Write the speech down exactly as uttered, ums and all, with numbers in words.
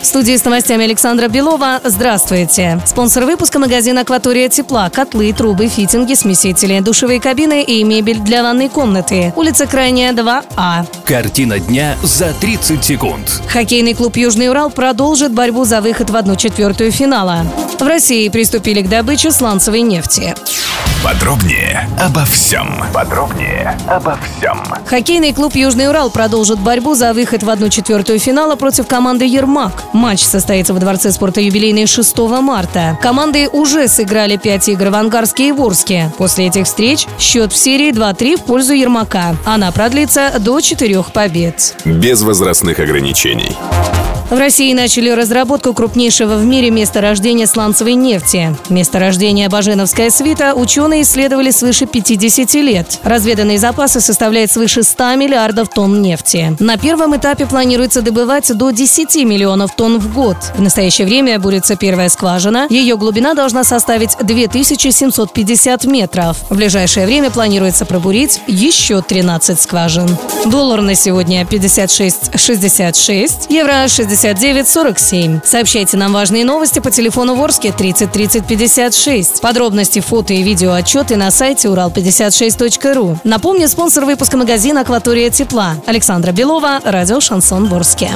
В студии с новостями Александра Белова. Здравствуйте. Спонсор выпуска — магазин «Акватория тепла». Котлы, трубы, фитинги, смесители, душевые кабины и мебель для ванной комнаты. Улица Крайняя, два А. Картина дня за тридцать секунд. Хоккейный клуб «Южный Урал» продолжит борьбу за выход в одну четвертую финала. В России приступили к добыче сланцевой нефти. Подробнее обо всем. Подробнее обо всем. Хоккейный клуб «Южный Урал» продолжит борьбу за выход в одну четвертую финала против команды «Ермак». Матч состоится во Дворце спорта «Юбилейный» шестого марта. Команды уже сыграли пять игр в Ангарске и Ворске. После этих встреч счет в серии два-три в пользу «Ермака». Она продлится до четырех побед. Без возрастных ограничений. В России начали разработку крупнейшего в мире месторождения сланцевой нефти. Месторождение «Баженовская свита» ученые исследовали свыше пятидесяти лет. Разведанные запасы составляют свыше ста миллиардов тонн нефти. На первом этапе планируется добывать до десяти миллионов тонн в год. В настоящее время бурится первая скважина. Ее глубина должна составить две тысячи семьсот пятьдесят метров. В ближайшее время планируется пробурить еще тринадцать скважин. Доллар на сегодня пятьдесят шесть шестьдесят шесть, евро шестьдесят девять сорок семь. Сообщайте нам важные новости по телефону Ворске тридцать тридцать пятьдесят шесть. Подробности, фото и видеоотчеты на сайте урал пятьдесят шесть точка ру. Напомню, спонсор выпуска — магазин «Акватория тепла». Александра Белова, радио «Шансон Ворске».